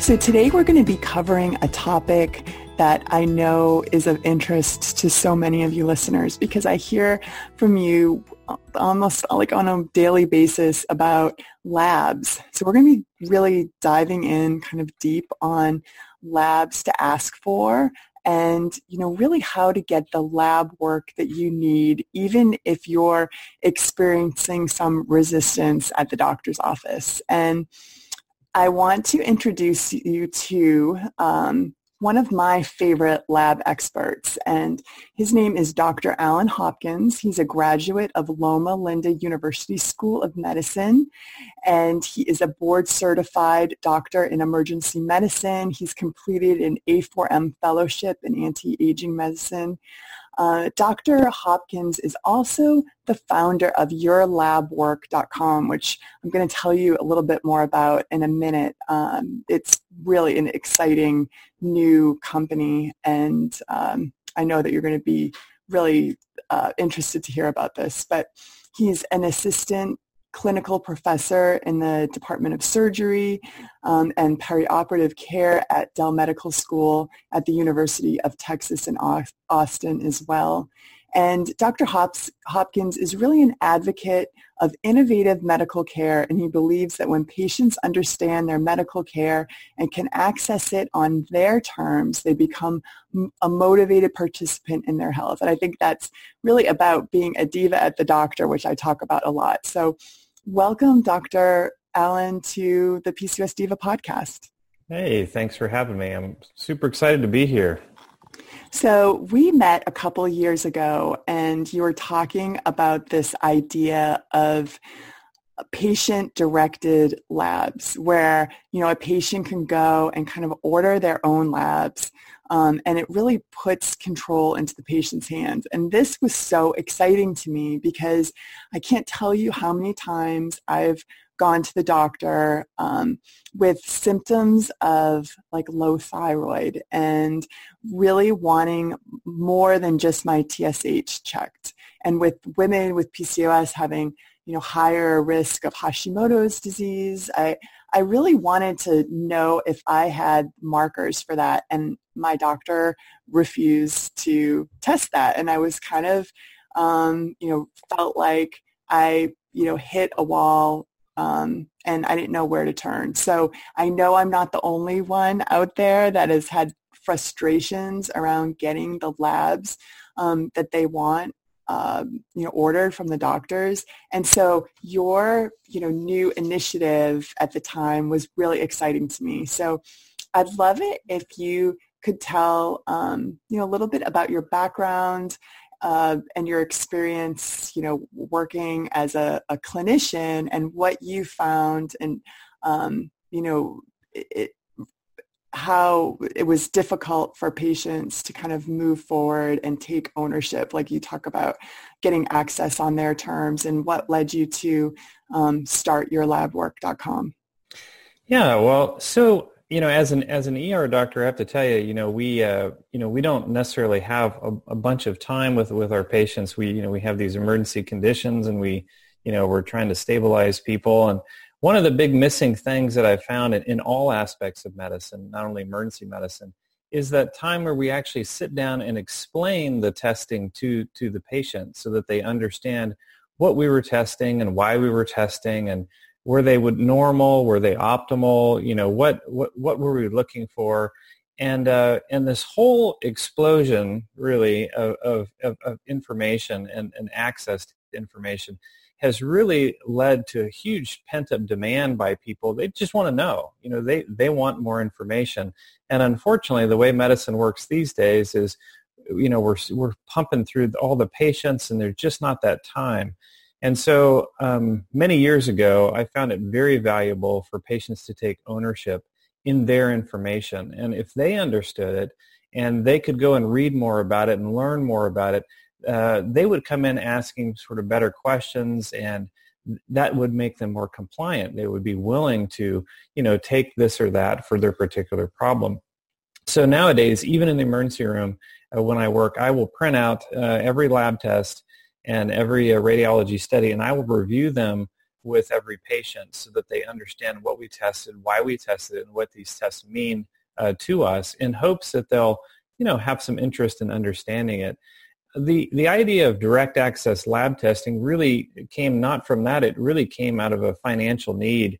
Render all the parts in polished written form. So today we're going to be covering a topic that I know is of interest to so many of you listeners, because I hear from you almost like on a daily basis about labs. So we're going to be really diving in kind of deep on labs to ask for and, you know, really how to get the lab work that you need, even if you're experiencing some resistance at the doctor's office. And I want to introduce you to one of my favorite lab experts, and his name is Dr. Alan Hopkins. He's a graduate of Loma Linda University School of Medicine, and he is a board-certified doctor in emergency medicine. He's completed an A4M fellowship in anti-aging medicine. Dr. Hopkins is also the founder of YourLabWork.com, which I'm going to tell you a little bit more about in a minute. It's really an exciting new company, and I know that you're going to be really interested to hear about this. But he's an assistant clinical professor in the Department of Surgery and Perioperative Care at Dell Medical School at the University of Texas in Austin as well. And Dr. Hopkins is really an advocate of innovative medical care, and he believes that when patients understand their medical care and can access it on their terms, they become a motivated participant in their health. And I think that's really about being a diva at the doctor, which I talk about a lot. So welcome, Dr. Alan, to the PCOS Diva podcast. Hey, thanks for having me. I'm super excited to be here. So we met a couple years ago, and you were talking about this idea of patient-directed labs, where, you know, a patient can go and kind of order their own labs, and it really puts control into the patient's hands. And this was so exciting to me, because I can't tell you how many times I've gone to the doctor with symptoms of like low thyroid and really wanting more than just my TSH checked. And with women with PCOS having, you know, higher risk of Hashimoto's disease, I really wanted to know if I had markers for that. And my doctor refused to test that. And I was kind of, you know, felt like I, you know, hit a wall. And I didn't know where to turn. So I know I'm not the only one out there that has had frustrations around getting the labs that they want, you know, ordered from the doctors. And so your, you know, new initiative at the time was really exciting to me. So I'd love it if you could tell, you know, a little bit about your background and your experience, you know, working as a clinician, and what you found, and, you know, how it was difficult for patients to kind of move forward and take ownership. Like you talk about getting access on their terms, and what led you to start YourLabWork.com. Yeah, well, so You know, as an ER doctor, I have to tell you, we don't necessarily have a bunch of time with our patients. We have these emergency conditions, and we're trying to stabilize people. And one of the big missing things that I've found in all aspects of medicine, not only emergency medicine, is that time where we actually sit down and explain the testing to the patient so that they understand what we were testing and why we were testing and were they normal? Were they optimal? What were we looking for? And this whole explosion, really, of information and access to information has really led to a huge pent-up demand by people. They just want to know. They want more information. And unfortunately, the way medicine works these days is, we're pumping through all the patients, and there's just not that time. And so many years ago, I found it very valuable for patients to take ownership in their information. And if they understood it and they could go and read more about it and learn more about it, they would come in asking sort of better questions, and that would make them more compliant. They would be willing to, take this or that for their particular problem. So nowadays, even in the emergency room, when I work, I will print out every lab test and every radiology study, and I will review them with every patient so that they understand what we tested, why we tested it, and what these tests mean to us, in hopes that they'll, have some interest in understanding it. The idea of direct access lab testing really came not from that. It really came out of a financial need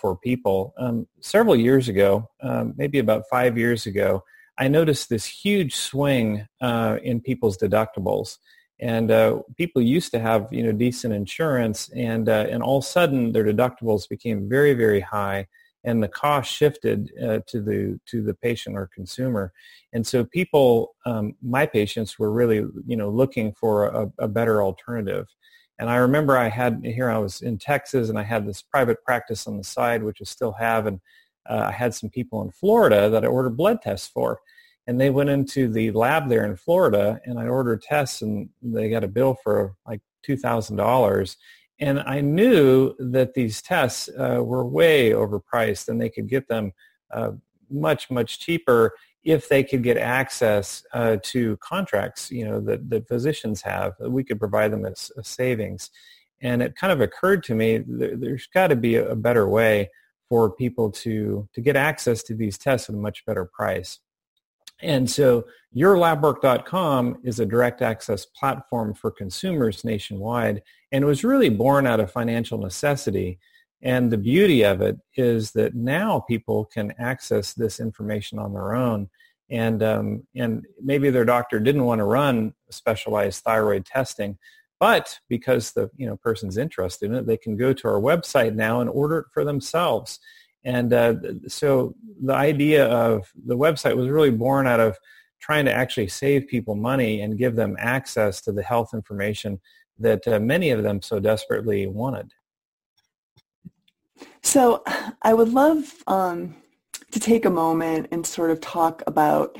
for people. Several years ago, maybe about 5 years ago, I noticed this huge swing in people's deductibles. And people used to have, decent insurance, and all of a sudden their deductibles became very, very high, and the cost shifted to the patient or consumer. And so people, my patients, were really, looking for a better alternative. And I remember I was in Texas, and I had this private practice on the side, which I still have, and I had some people in Florida that I ordered blood tests for. And they went into the lab there in Florida, and I ordered tests, and they got a bill for like $2,000. And I knew that these tests were way overpriced, and they could get them much, much cheaper if they could get access to contracts, that physicians have. We could provide them as savings. And it kind of occurred to me there's got to be a better way for people to get access to these tests at a much better price. And so YourLabWork.com is a direct access platform for consumers nationwide, and it was really born out of financial necessity. And the beauty of it is that now people can access this information on their own, and maybe their doctor didn't want to run specialized thyroid testing, but because the person's interested in it, they can go to our website now and order it for themselves. And so the idea of the website was really born out of trying to actually save people money and give them access to the health information that many of them so desperately wanted. So I would love to take a moment and sort of talk about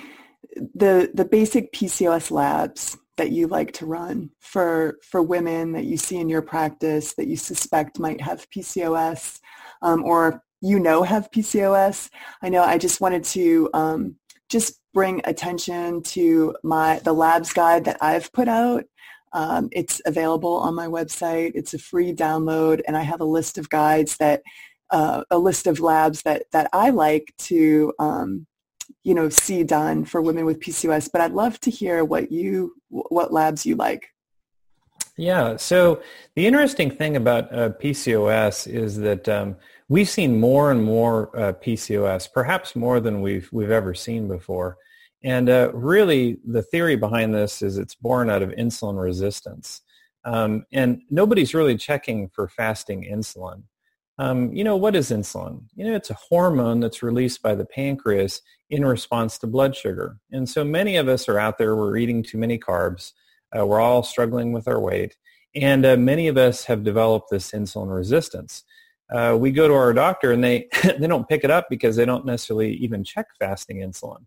the basic PCOS labs that you like to run for women that you see in your practice that you suspect might have PCOS or have PCOS. I know I just wanted to just bring attention to the labs guide that I've put out. It's available on my website. It's a free download, and I have a list of guides that, a list of labs that I like to, see done for women with PCOS, but I'd love to hear what labs you like. Yeah, so the interesting thing about PCOS is that we've seen more and more PCOS, perhaps more than we've ever seen before. And really, the theory behind this is it's born out of insulin resistance. And nobody's really checking for fasting insulin. What is insulin? It's a hormone that's released by the pancreas in response to blood sugar. And so many of us are out there, we're eating too many carbs. We're all struggling with our weight. And many of us have developed this insulin resistance. We go to our doctor, and they don't pick it up because they don't necessarily even check fasting insulin.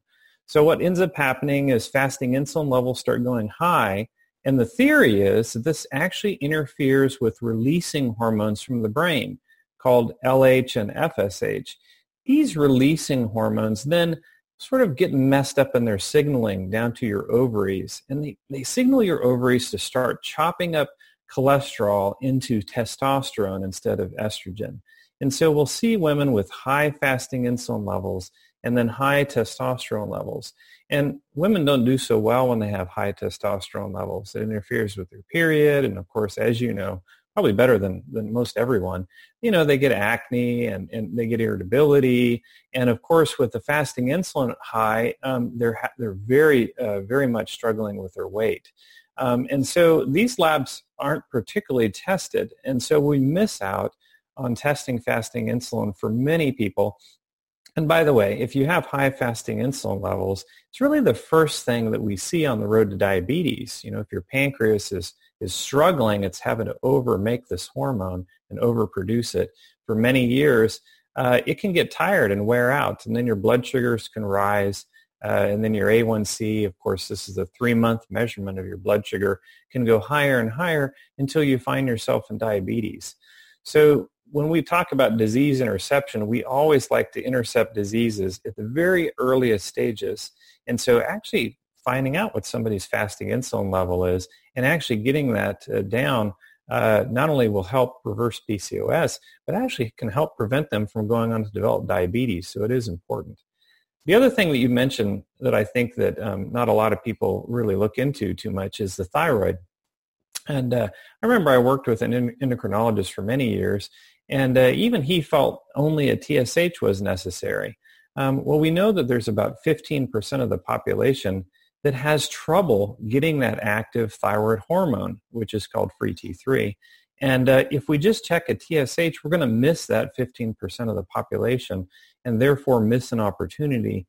So what ends up happening is fasting insulin levels start going high, and the theory is that this actually interferes with releasing hormones from the brain called LH and FSH. these releasing hormones then sort of get messed up in their signaling down to your ovaries. And they signal your ovaries to start chopping up cholesterol into testosterone instead of estrogen. And so we'll see women with high fasting insulin levels and then high testosterone levels. And women don't do so well when they have high testosterone levels. It interferes with their period. And of course, as you know, probably better than most everyone, you know, they get acne and they get irritability. And of course, with the fasting insulin high, they're very much struggling with their weight. And so these labs aren't particularly tested. And so we miss out on testing fasting insulin for many people. And by the way, if you have high fasting insulin levels, it's really the first thing that we see on the road to diabetes. You know, if your pancreas is struggling, it's having to overmake this hormone and overproduce it for many years, it can get tired and wear out. And then your blood sugars can rise. And then your A1C, of course, this is a 3-month measurement of your blood sugar, can go higher and higher until you find yourself in diabetes. So when we talk about disease interception, we always like to intercept diseases at the very earliest stages. And so actually finding out what somebody's fasting insulin level is and actually getting that down not only will help reverse PCOS, but actually can help prevent them from going on to develop diabetes. So it is important. The other thing that you mentioned that I think that not a lot of people really look into too much is the thyroid. And I remember I worked with an endocrinologist for many years, and even he felt only a TSH was necessary. Well, we know that there's about 15% of the population that has trouble getting that active thyroid hormone, which is called free T3. And if we just check a TSH, we're going to miss that 15% of the population and therefore miss an opportunity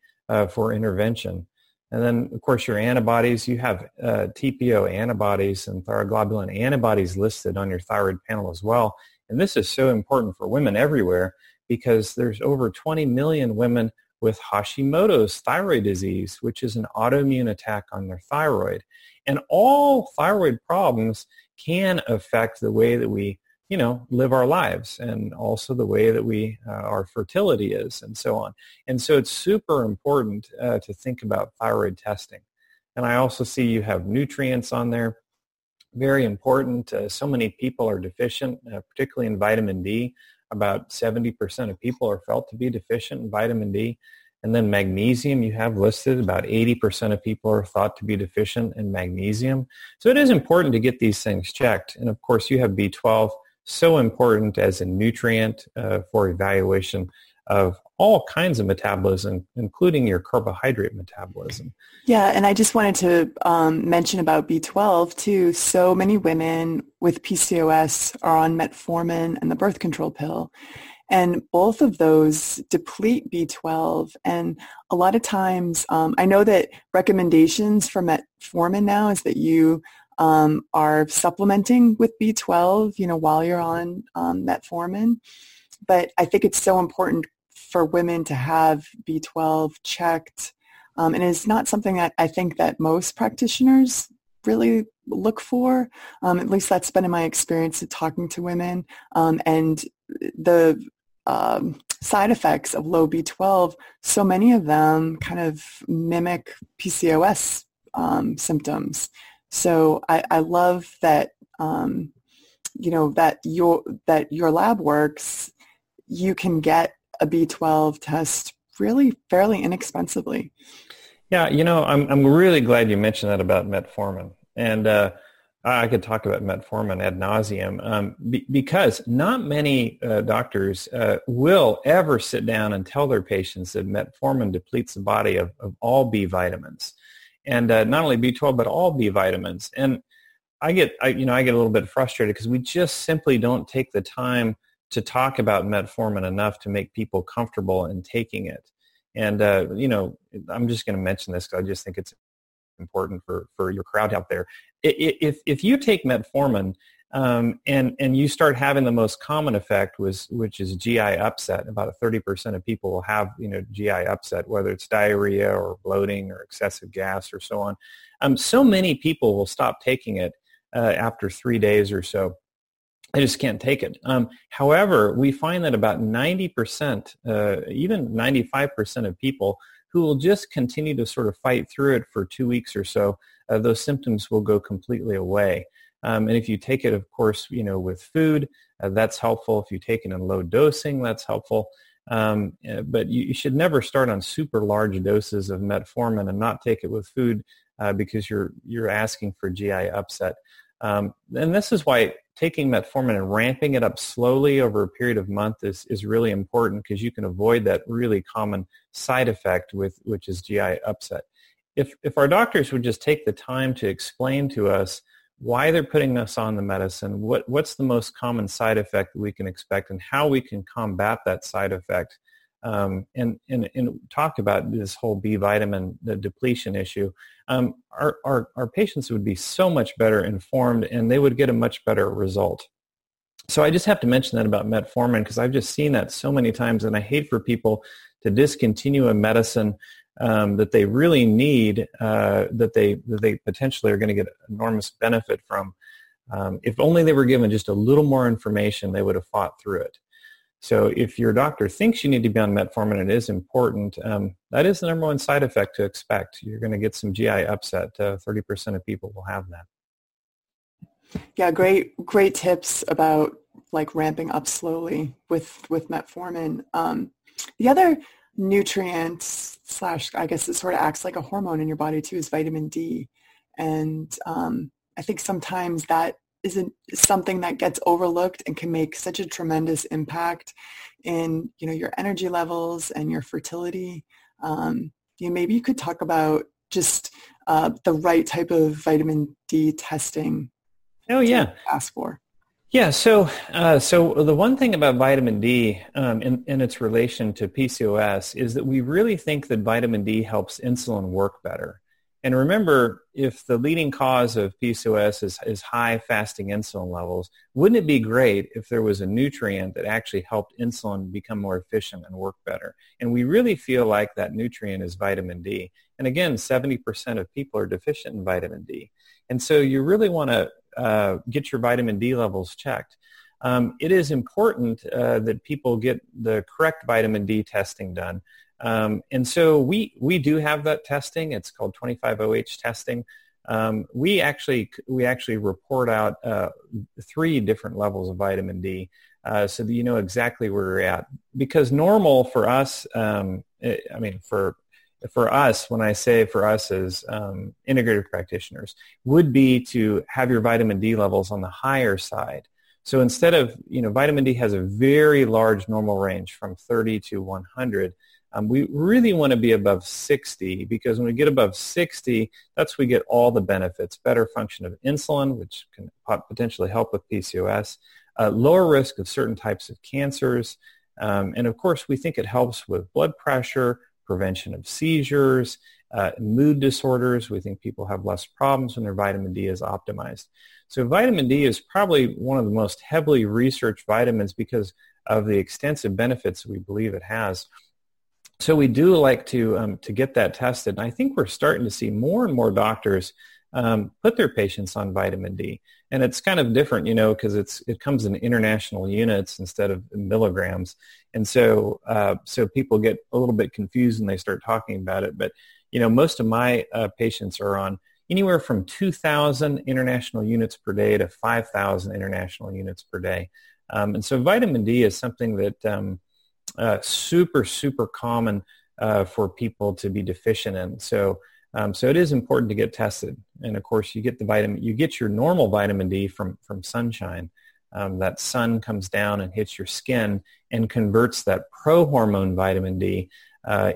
for intervention. And then, of course, your antibodies, you have TPO antibodies and thyroglobulin antibodies listed on your thyroid panel as well. And this is so important for women everywhere because there's over 20 million women with Hashimoto's thyroid disease, which is an autoimmune attack on their thyroid. And all thyroid problems can affect the way that we, you know, live our lives and also the way that we, our fertility is and so on. And so it's super important to think about thyroid testing. And I also see you have nutrients on there. Very important. So many people are deficient, particularly in vitamin D. About 70% of people are felt to be deficient in vitamin D. And then magnesium, you have listed about 80% of people are thought to be deficient in magnesium. So it is important to get these things checked. And of course, you have B12, so important as a nutrient for evaluation of all kinds of metabolism, including your carbohydrate metabolism. Yeah, and I just wanted to mention about B12 too. So many women with PCOS are on metformin and the birth control pill. And both of those deplete B12. And a lot of times, I know that recommendations for metformin now is that you are supplementing with B12, you know, while you're on metformin. But I think it's so important for women to have B12 checked. And it's not something that I think that most practitioners really look for. At least that's been in my experience of talking to women. And the side effects of low B12, so many of them kind of mimic PCOS symptoms. So I love that, you know, that your lab works, you can get a B12 test really fairly inexpensively. Yeah, you know, I'm really glad you mentioned that about metformin. And I could talk about metformin ad nauseum because not many doctors will ever sit down and tell their patients that metformin depletes the body of all B vitamins, and not only B12 but all B vitamins. And I get a little bit frustrated because we just simply don't take the time to talk about metformin enough to make people comfortable in taking it. And you know, I'm just going to mention this because I just think it's important for your crowd out there. If you take metformin and you start having the most common effect, which is GI upset, about 30% of people will have, you know, GI upset, whether it's diarrhea or bloating or excessive gas or so on. So many people will stop taking it after 3 days or so. I just can't take it. However, we find that about 90%, even 95% of people who will just continue to sort of fight through it for 2 weeks or so, those symptoms will go completely away. And if you take it, of course, you know, with food, that's helpful. If you take it in low dosing, that's helpful. But you should never start on super large doses of metformin and not take it with food because you're asking for GI upset. And this is why taking metformin and ramping it up slowly over a period of month is really important, because you can avoid that really common side effect, which is GI upset. If our doctors would just take the time to explain to us why they're putting us on the medicine, what's the most common side effect that we can expect, and how we can combat that side effect, and talk about this whole B vitamin depletion issue, our patients would be so much better informed, and they would get a much better result. So I just have to mention that about metformin, because I've just seen that so many times, and I hate for people to discontinue a medicine that they really need, that they potentially are going to get enormous benefit from. If only they were given just a little more information, they would have fought through it. So if your doctor thinks you need to be on metformin, it is important. That is the number one side effect to expect. You're going to get some GI upset. 30% of people will have that. Yeah, great tips about like ramping up slowly with metformin. The other nutrient / I guess it sort of acts like a hormone in your body too is vitamin D, and I think sometimes that isn't something that gets overlooked and can make such a tremendous impact in, you know, your energy levels and your fertility. You know, maybe you could talk about just the right type of vitamin D testing. Oh yeah, ask for. Yeah, so the one thing about vitamin D in its relation to PCOS is that we really think that vitamin D helps insulin work better. And remember, if the leading cause of PCOS is high fasting insulin levels, wouldn't it be great if there was a nutrient that actually helped insulin become more efficient and work better? And we really feel like that nutrient is vitamin D. And again, 70% of people are deficient in vitamin D. And so you really want to get your vitamin D levels checked. It is important that people get the correct vitamin D testing done. And so we do have that testing. It's called 25OH testing. We actually report out 3 different levels of vitamin D so that you know exactly where you're at. Because normal for us, for us, when I say for us as integrative practitioners, would be to have your vitamin D levels on the higher side. So instead of, you know, vitamin D has a very large normal range from 30 to 100. We really want to be above 60, because when we get above 60, that's when we get all the benefits: better function of insulin, which can potentially help with PCOS, lower risk of certain types of cancers, and of course we think it helps with blood pressure, prevention of seizures, mood disorders. We think people have less problems when their vitamin D is optimized. So vitamin D is probably one of the most heavily researched vitamins because of the extensive benefits we believe it has. So we do like to get that tested. And I think we're starting to see more and more doctors put their patients on vitamin D. And it's kind of different, you know, because it comes in international units instead of milligrams. And so people get a little bit confused when they start talking about it. But, you know, most of my patients are on anywhere from 2,000 international units per day to 5,000 international units per day. And so vitamin D is something that super, super common for people to be deficient in. So it is important to get tested. And of course, you get your normal vitamin D from sunshine. That sun comes down and hits your skin and converts that prohormone vitamin D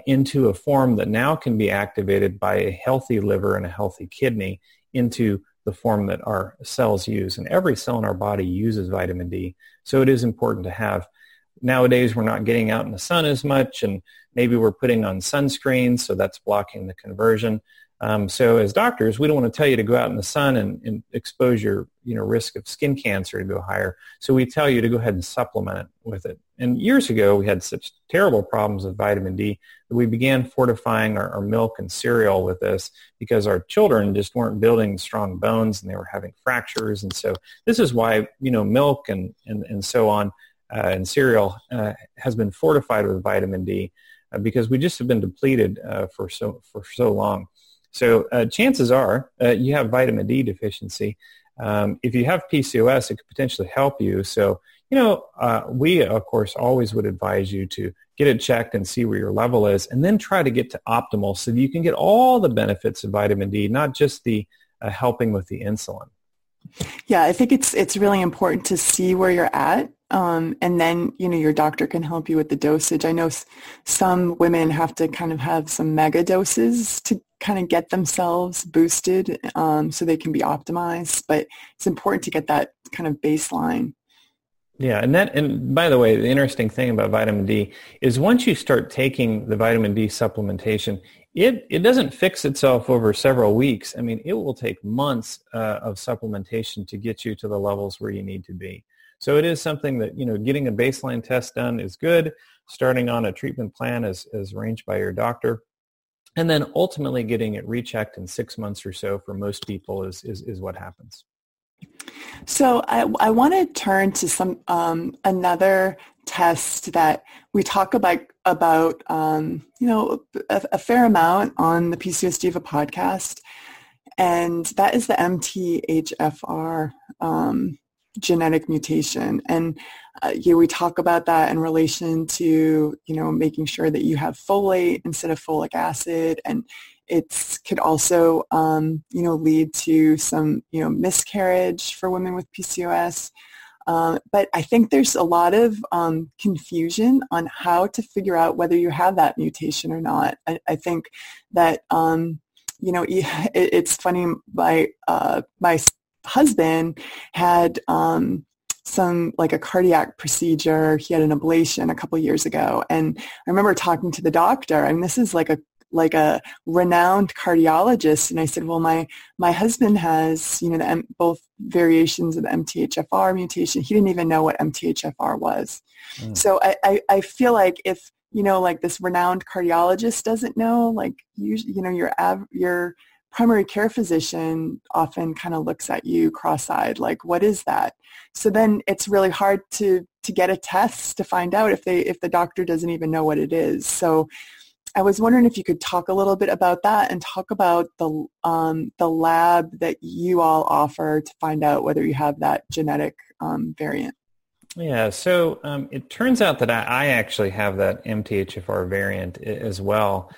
into a form that now can be activated by a healthy liver and a healthy kidney into the form that our cells use. And every cell in our body uses vitamin D. So it is important to have. Nowadays, we're not getting out in the sun as much, and maybe we're putting on sunscreen, so that's blocking the conversion. So as doctors, we don't want to tell you to go out in the sun and expose your risk of skin cancer to go higher. So we tell you to go ahead and supplement with it. And years ago, we had such terrible problems with vitamin D that we began fortifying our milk and cereal with this because our children just weren't building strong bones and they were having fractures. And so this is why milk and so on and cereal has been fortified with vitamin D because we just have been depleted for so long. So chances are you have vitamin D deficiency. If you have PCOS, it could potentially help you. So, we, of course, always would advise you to get it checked and see where your level is and then try to get to optimal so that you can get all the benefits of vitamin D, not just the helping with the insulin. Yeah, I think it's really important to see where you're at. And then, your doctor can help you with the dosage. I know some women have to kind of have some mega doses to kind of get themselves boosted so they can be optimized. But it's important to get that kind of baseline. Yeah. And by the way, the interesting thing about vitamin D is once you start taking the vitamin D supplementation, it doesn't fix itself over several weeks. I mean, it will take months of supplementation to get you to the levels where you need to be. So it is something that, getting a baseline test done is good. Starting on a treatment plan as arranged by your doctor. And then ultimately getting it rechecked in 6 months or so for most people is what happens. So I want to turn to some another test that we talk about a fair amount on the PCOS Diva podcast, and that is the MTHFR genetic mutation. And we talk about that in relation to, making sure that you have folate instead of folic acid. And it could also, lead to some, miscarriage for women with PCOS. But I think there's a lot of confusion on how to figure out whether you have that mutation or not. I think that, it's funny, my husband had a cardiac procedure. He had an ablation a couple years ago, and I remember talking to the doctor. I mean, this is like a renowned cardiologist, and I said, "Well, my husband has both variations of the MTHFR mutation." He didn't even know what MTHFR was. Mm. So I feel like if this renowned cardiologist doesn't know, your primary care physician often kind of looks at you cross-eyed, like, what is that? So then it's really hard to get a test to find out if the doctor doesn't even know what it is. So I was wondering if you could talk a little bit about that and talk about the lab that you all offer to find out whether you have that genetic variant. Yeah, so it turns out that I actually have that MTHFR variant as well.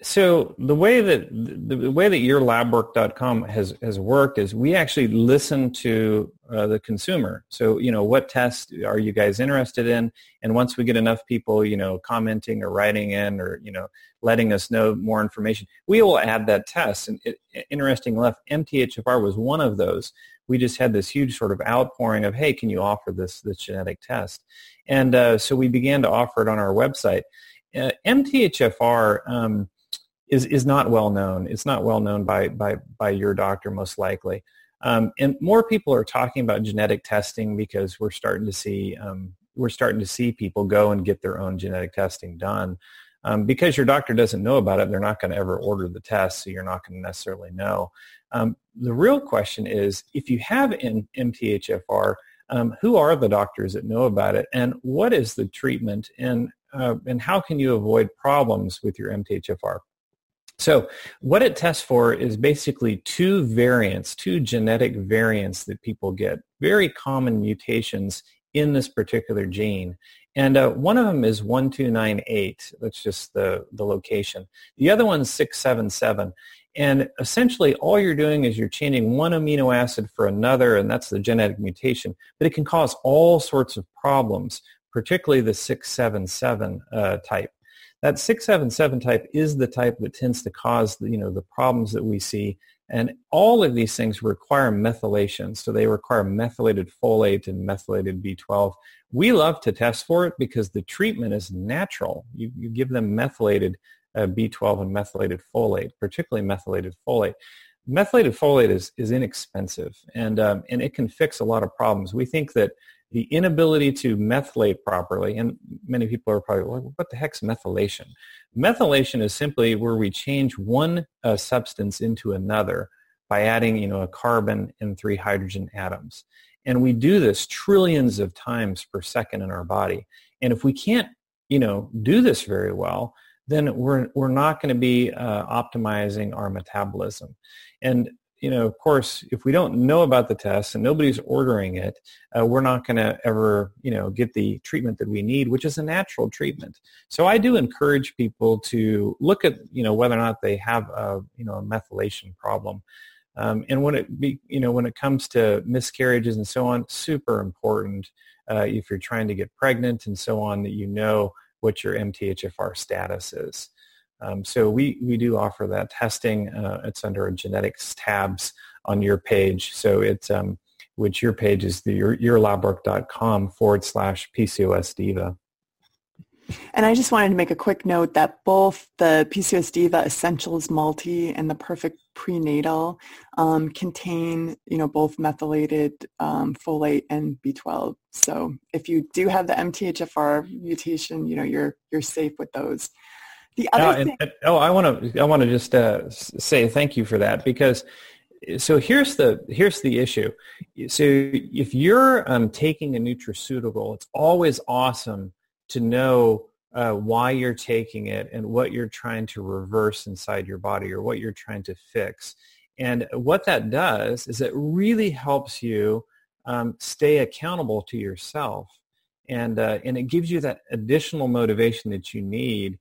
So the way that YourLabWork.com has worked is we actually listen to the consumer. So, what tests are you guys interested in? And once we get enough people, commenting or writing in or, letting us know more information, we will add that test. And interesting enough, MTHFR was one of those. We just had this huge sort of outpouring of, hey, can you offer this genetic test? And so we began to offer it on our website. MTHFR is not well known. It's not well known by your doctor, most likely. And more people are talking about genetic testing because we're starting to see people go and get their own genetic testing done. Because your doctor doesn't know about it, they're not going to ever order the test, so you're not going to necessarily know. The real question is, if you have an MTHFR, who are the doctors that know about it, and what is the treatment, and how can you avoid problems with your MTHFR? So what it tests for is basically two genetic variants that people get, very common mutations in this particular gene. And one of them is 1298. That's just the location. The other one's 677. And essentially all you're doing is you're changing one amino acid for another, and that's the genetic mutation. But it can cause all sorts of problems, particularly the 677 type. That 677 type is the type that tends to cause the problems that we see. And all of these things require methylation. So they require methylated folate and methylated B12. We love to test for it because the treatment is natural. You give them methylated B12 and methylated folate, particularly methylated folate. Methylated folate is inexpensive, and it can fix a lot of problems. We think that the inability to methylate properly, and many people are probably, well, what the heck's methylation? Methylation is simply where we change one substance into another by adding, a carbon and three hydrogen atoms. And we do this trillions of times per second in our body. And if we can't, do this very well, then we're not going to be optimizing our metabolism. And of course, if we don't know about the test and nobody's ordering it, we're not going to ever, get the treatment that we need, which is a natural treatment. So I do encourage people to look at, whether or not they have a, a methylation problem. And when it comes to miscarriages and so on, super important if you're trying to get pregnant and so on, that what your MTHFR status is. So we do offer that testing. It's under our genetics tabs on your page. So it's, which your page is the YourLabWork.com /PCOS Diva. And I just wanted to make a quick note that both the PCOS Diva Essentials Multi and the Perfect Prenatal contain, both methylated folate and B12. So if you do have the MTHFR mutation, you're safe with those. The other thing. I want to just say thank you for that, because here's the issue. So if you're taking a nutraceutical, it's always awesome to know why you're taking it and what you're trying to reverse inside your body or what you're trying to fix. And what that does is it really helps you stay accountable to yourself, and it gives you that additional motivation that you need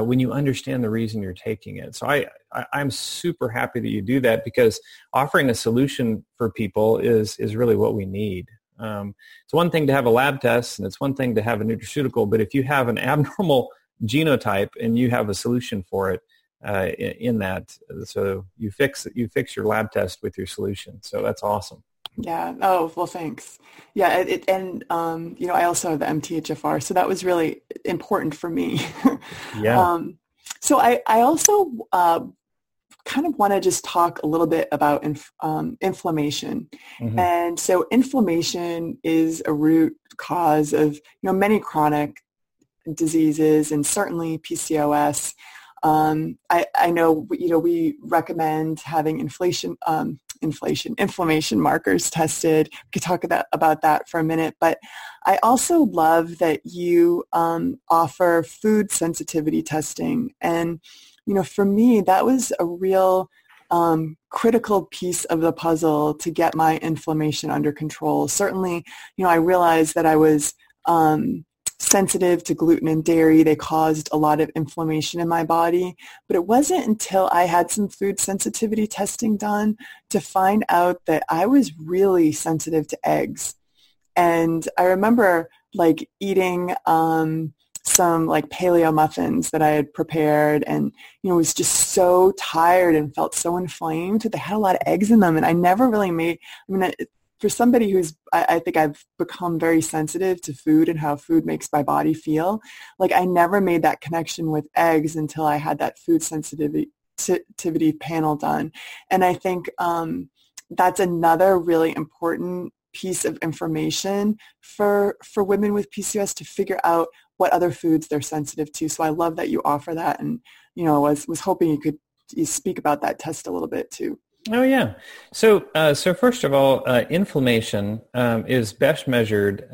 when you understand the reason you're taking it. So I'm super happy that you do that, because offering a solution for people is really what we need. It's one thing to have a lab test, and it's one thing to have a nutraceutical, but if you have an abnormal genotype and you have a solution for it in that, so you fix your lab test with your solution. So that's awesome. Yeah. Oh, well, thanks. Yeah. And I also have the MTHFR, so that was really important for me. Yeah. So I also kind of want to just talk a little bit about inflammation. Mm-hmm. And so inflammation is a root cause of, many chronic diseases, and certainly PCOS. I know, we recommend having inflammation markers tested. We could talk about that for a minute, but I also love that you offer food sensitivity testing. And, for me, that was a real critical piece of the puzzle to get my inflammation under control. Certainly, I realized that I was sensitive to gluten and dairy. They caused a lot of inflammation in my body, but it wasn't until I had some food sensitivity testing done to find out that I was really sensitive to eggs. And I remember eating some paleo muffins that I had prepared, and was just so tired and felt so inflamed. They had a lot of eggs in them, and I never really for somebody who's, I think I've become very sensitive to food and how food makes my body feel. I never made that connection with eggs until I had that food sensitivity panel done. And I think that's another really important piece of information for women with PCOS, to figure out what other foods they're sensitive to. So I love that you offer that. And, I was hoping you could speak about that test a little bit too. Oh, yeah. So so first of all, inflammation is best measured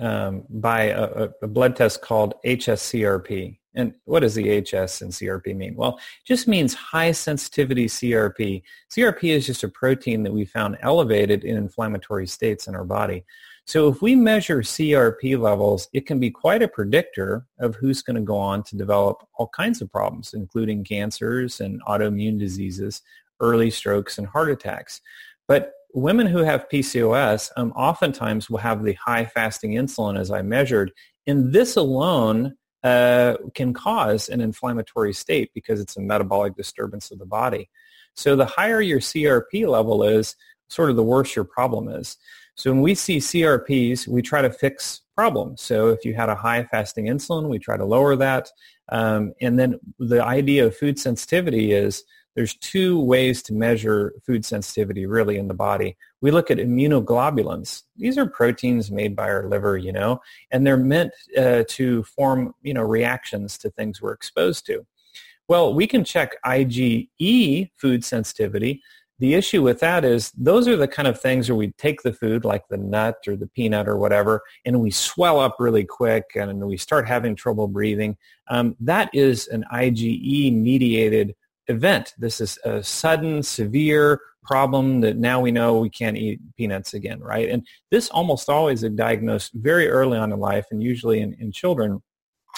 by a blood test called HSCRP. And what does the HS and CRP mean? Well, it just means high sensitivity CRP. CRP is just a protein that we found elevated in inflammatory states in our body. So if we measure CRP levels, it can be quite a predictor of who's going to go on to develop all kinds of problems, including cancers and autoimmune diseases, early strokes, and heart attacks. But women who have PCOS oftentimes will have the high fasting insulin, as I measured, and this alone can cause an inflammatory state because it's a metabolic disturbance of the body. So the higher your CRP level is, sort of the worse your problem is. So when we see CRPs, we try to fix problems. So if you had a high fasting insulin, we try to lower that. And then the idea of food sensitivity is there's two ways to measure food sensitivity really in the body. We look at immunoglobulins. These are proteins made by our liver, and they're meant to form, reactions to things we're exposed to. Well, we can check IgE food sensitivity. The issue with that is those are the kind of things where we take the food, like the nut or the peanut or whatever, and we swell up really quick and we start having trouble breathing. That is an IgE-mediated event. This is a sudden, severe problem that now we know we can't eat peanuts again, right? And this almost always is diagnosed very early on in life, and usually in children,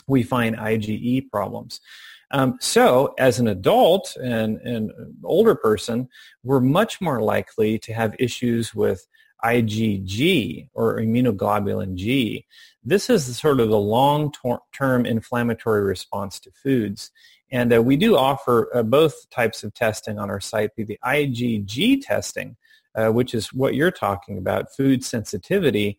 we find IgE problems. So as an adult and older person, we're much more likely to have issues with IgG or immunoglobulin G. This is sort of the long-term inflammatory response to foods. And we do offer both types of testing on our site, the IgG testing, which is what you're talking about, food sensitivity,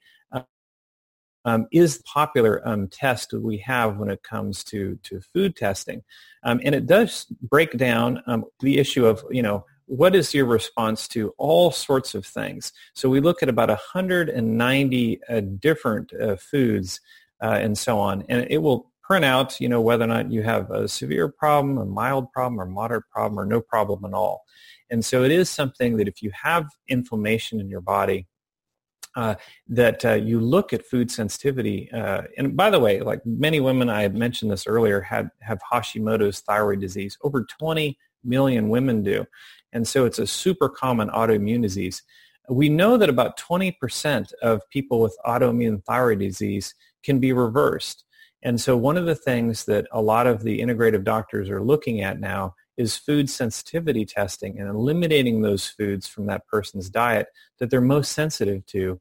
is the popular test that we have when it comes to food testing. And it does break down the issue of, what is your response to all sorts of things? So we look at about 190 different foods and so on. And it will print out, whether or not you have a severe problem, a mild problem, or moderate problem, or no problem at all. And so it is something that if you have inflammation in your body, you look at food sensitivity. And by the way, like many women, I had mentioned this earlier, have Hashimoto's thyroid disease. Over 20 million women do. And so it's a super common autoimmune disease. We know that about 20% of people with autoimmune thyroid disease can be reversed. And so one of the things that a lot of the integrative doctors are looking at now is food sensitivity testing and eliminating those foods from that person's diet that they're most sensitive to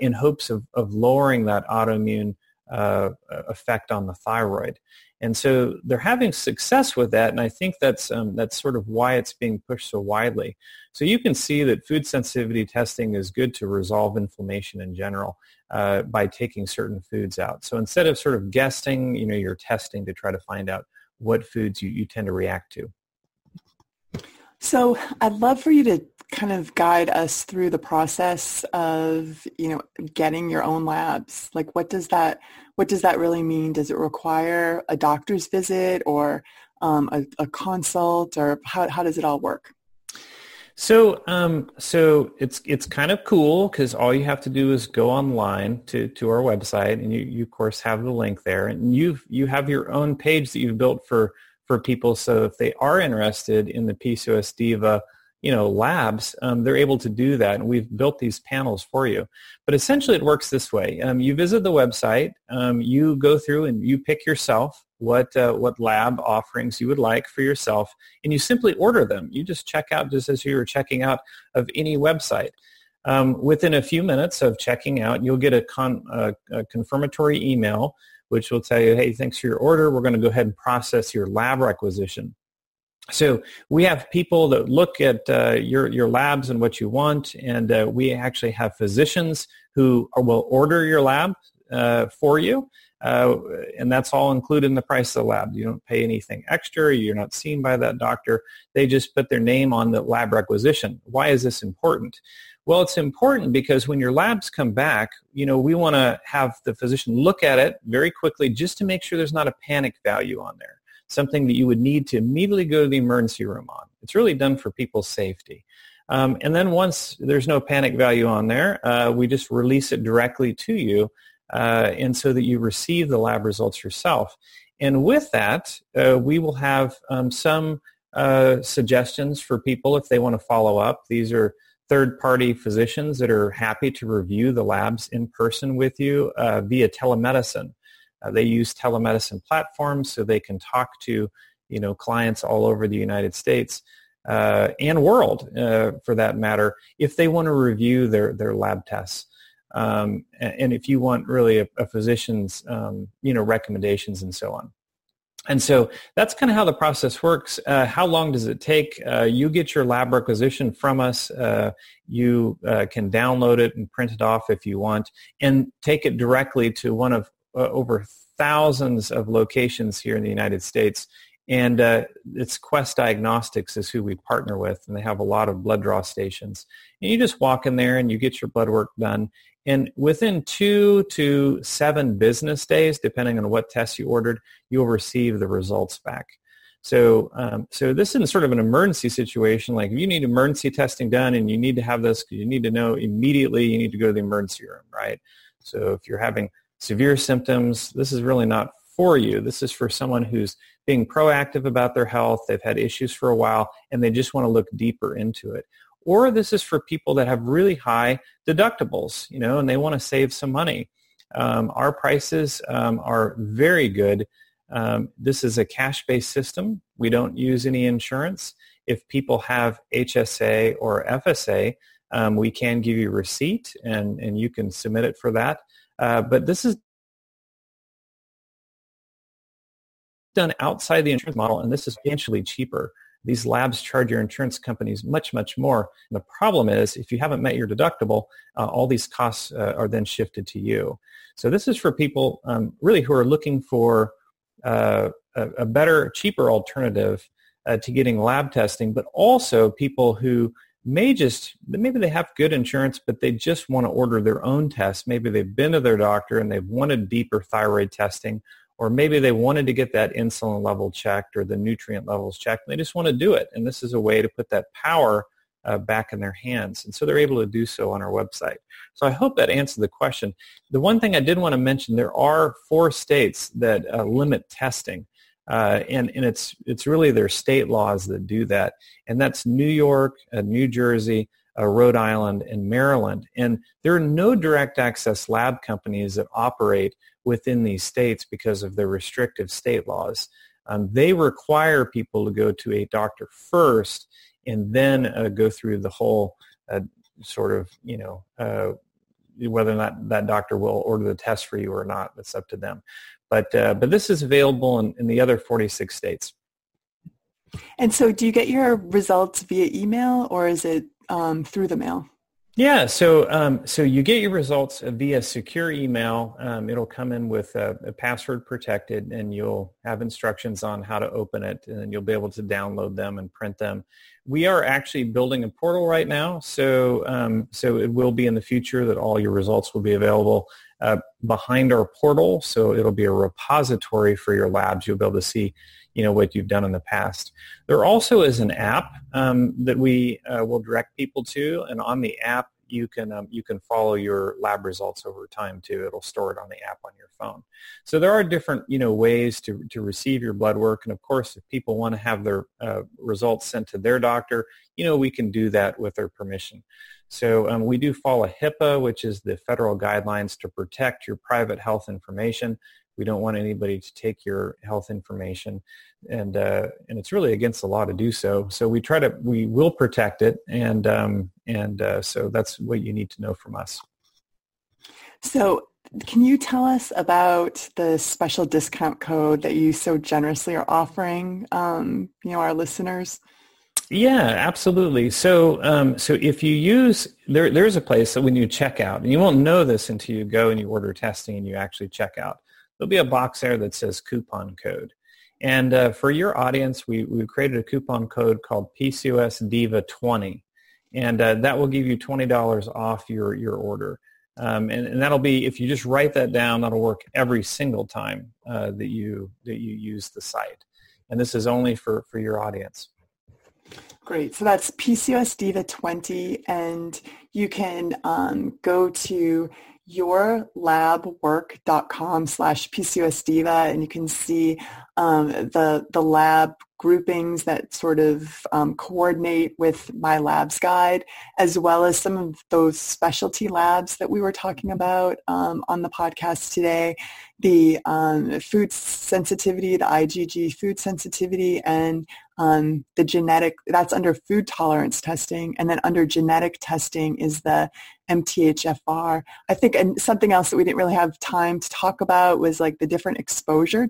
in hopes of lowering that autoimmune effect on the thyroid. And so they're having success with that, and I think that's sort of why it's being pushed so widely. So you can see that food sensitivity testing is good to resolve inflammation in general by taking certain foods out. So instead of sort of guessing, you're testing to try to find out what foods you tend to react to. So I'd love for you to kind of guide us through the process of, getting your own labs. Like, what does that really mean? Does it require a doctor's visit or a consult, or how does it all work? So, so it's kind of cool because all you have to do is go online to our website, and you of course have the link there, and you have your own page that you've built for people. So if they are interested in the PCOS Diva, labs, they're able to do that. And we've built these panels for you. But essentially it works this way. You visit the website, you go through and you pick yourself what lab offerings you would like for yourself, and you simply order them. You just check out just as you were checking out of any website. Within a few minutes of checking out, you'll get a confirmatory email, which will tell you, hey, thanks for your order. We're going to go ahead and process your lab requisition. So we have people that look at your labs and what you want, and we actually have physicians who will order your lab for you, and that's all included in the price of the lab. You don't pay anything extra. You're not seen by that doctor. They just put their name on the lab requisition. Why is this important? Well, it's important because when your labs come back, we want to have the physician look at it very quickly just to make sure there's not a panic value on there, something that you would need to immediately go to the emergency room on. It's really done for people's safety. And then once there's no panic value on there, we just release it directly to you, and so that you receive the lab results yourself. And with that, we will have some suggestions for people if they want to follow up. These are third-party physicians that are happy to review the labs in person with you via telemedicine. They use telemedicine platforms so they can talk to, clients all over the United States and world, for that matter, if they want to review their lab tests. And if you want really a physician's, recommendations and so on. And so that's kind of how the process works. How long does it take? You get your lab requisition from us. You can download it and print it off if you want and take it directly to one of over thousands of locations here in the United States. And it's Quest Diagnostics is who we partner with, and they have a lot of blood draw stations. And you just walk in there and you get your blood work done. And within 2 to 7 business days, depending on what tests you ordered, you'll receive the results back. So this is sort of an emergency situation. Like if you need emergency testing done and you need to have this, you need to know immediately, you need to go to the emergency room, right? So if you're having severe symptoms, this is really not for you. This is for someone who's being proactive about their health. They've had issues for a while, and they just want to look deeper into it. Or this is for people that have really high deductibles, you know, and they want to save some money. Our prices are very good. This is a cash-based system. We don't use any insurance. If people have HSA or FSA, we can give you a receipt, and you can submit it for that. But this is done outside the insurance model, and this is substantially cheaper. These labs charge your insurance companies much, much more. And the problem is if you haven't met your deductible, all these costs are then shifted to you. So this is for people really who are looking for a better, cheaper alternative to getting lab testing, but also people who maybe they have good insurance, but they just want to order their own tests. Maybe they've been to their doctor and they've wanted deeper thyroid testing, or maybe they wanted to get that insulin level checked or the nutrient levels checked, and they just want to do it. And this is a way to put that power back in their hands. And so they're able to do so on our website. So I hope that answered the question. The one thing I did want to mention, there are 4 states that limit testing, and it's really their state laws that do that. And that's New York, New Jersey, Rhode Island, and Maryland. And there are no direct access lab companies that operate within these states because of their restrictive state laws. They require people to go to a doctor first and then go through the whole sort of, you know, whether or not that doctor will order the test for you or not. That's up to them. But this is available in the other 46 states. And so do you get your results via email, or is it through the mail? Yeah, so you get your results via secure email. It'll come in with a password protected, and you'll have instructions on how to open it, and then you'll be able to download them and print them. We are actually building a portal right now, so it will be in the future that all your results will be available behind our portal. So it'll be a repository for your labs. You'll be able to see, you know, what you've done in the past. There also is an app that we will direct people to, and on the app you can follow your lab results over time too. It'll store it on the app on your phone. So there are different, you know, ways to receive your blood work, and of course, if people want to have their results sent to their doctor, you know, we can do that with their permission. So we do follow HIPAA, which is the federal guidelines to protect your private health information. We don't want anybody to take your health information, and it's really against the law to do so. So we will protect it, and so that's what you need to know from us. So can you tell us about the special discount code that you so generously are offering, you know, our listeners? Yeah, absolutely. So if you use, there's a place that when you check out, and you won't know this until you go and you order testing and you actually check out. There'll be a box there that says coupon code. And for your audience, we created a coupon code called PCOS Diva 20. And that will give you $20 off your order. And that'll be, if you just write that down, that'll work every single time that you use the site. And this is only for your audience. Great. So that's PCOS Diva 20. And you can go to YourLabWork.com/PCOS Diva, and you can see the lab groupings that sort of coordinate with my labs guide, as well as some of those specialty labs that we were talking about on the podcast today, the food sensitivity, the IgG food sensitivity, and the genetic, that's under food tolerance testing, and then under genetic testing is the MTHFR. I think, and something else that we didn't really have time to talk about was like the different exposure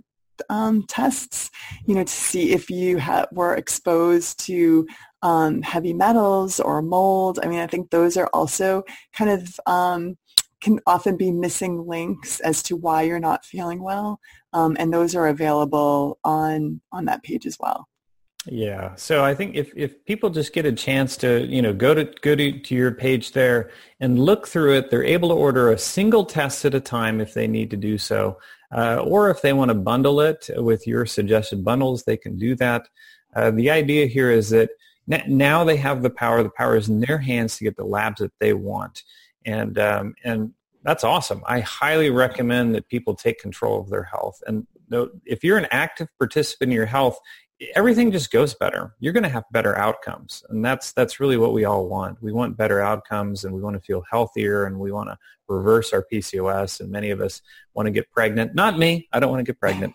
tests, you know, to see if you were exposed to heavy metals or mold. I mean, I think those are also kind of can often be missing links as to why you're not feeling well. And those are available on that page as well. Yeah. So I think if people just get a chance to, you know, go to your page there and look through it, they're able to order a single test at a time if they need to do so. Or if they want to bundle it with your suggested bundles, they can do that. The idea here is that now they have the power. The power is in their hands to get the labs that they want. And that's awesome. I highly recommend that people take control of their health. And if you're an active participant in your health, everything just goes better. You're going to have better outcomes. And that's really what we all want. We want better outcomes, and we want to feel healthier, and we want to reverse our PCOS. And many of us want to get pregnant. Not me. I don't want to get pregnant.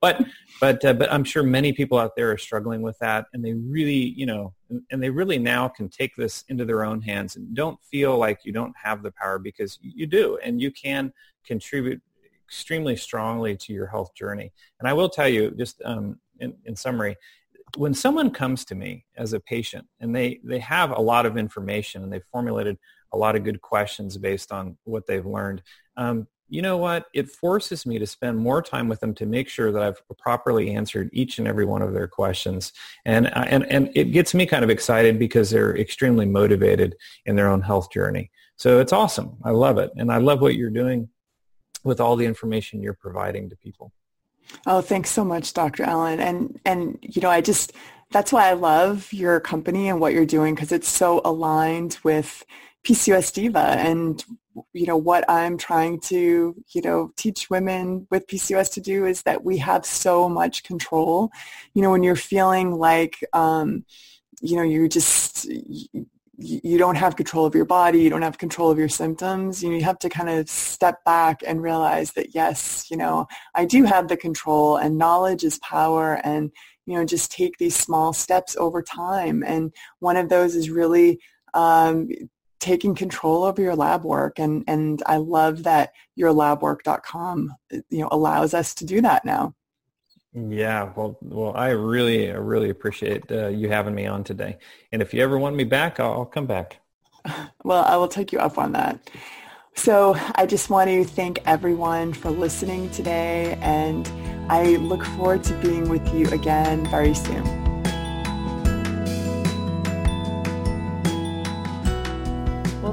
But I'm sure many people out there are struggling with that. And they really, you know, and they really now can take this into their own hands and don't feel like you don't have the power, because you do, and you can contribute extremely strongly to your health journey. And I will tell you just, in summary, when someone comes to me as a patient and they have a lot of information and they've formulated a lot of good questions based on what they've learned, you know what? It forces me to spend more time with them to make sure that I've properly answered each and every one of their questions. And it gets me kind of excited because they're extremely motivated in their own health journey. So it's awesome. I love it. And I love what you're doing with all the information you're providing to people. Oh, thanks so much, Dr. Alan. And you know, that's why I love your company and what you're doing, because it's so aligned with PCOS Diva and, you know, what I'm trying to, you know, teach women with PCOS to do is that we have so much control. You know, when you're feeling like, you know, you don't have control of your body, you don't have control of your symptoms, you have to kind of step back and realize that, yes, you know, I do have the control, and knowledge is power, and, you know, just take these small steps over time. And one of those is really taking control over your lab work. And I love that YourLabWork.com, you know, allows us to do that now. Yeah, well, I really appreciate you having me on today. And if you ever want me back, I'll come back. Well, I will take you up on that. So I just want to thank everyone for listening today, and I look forward to being with you again very soon. Well,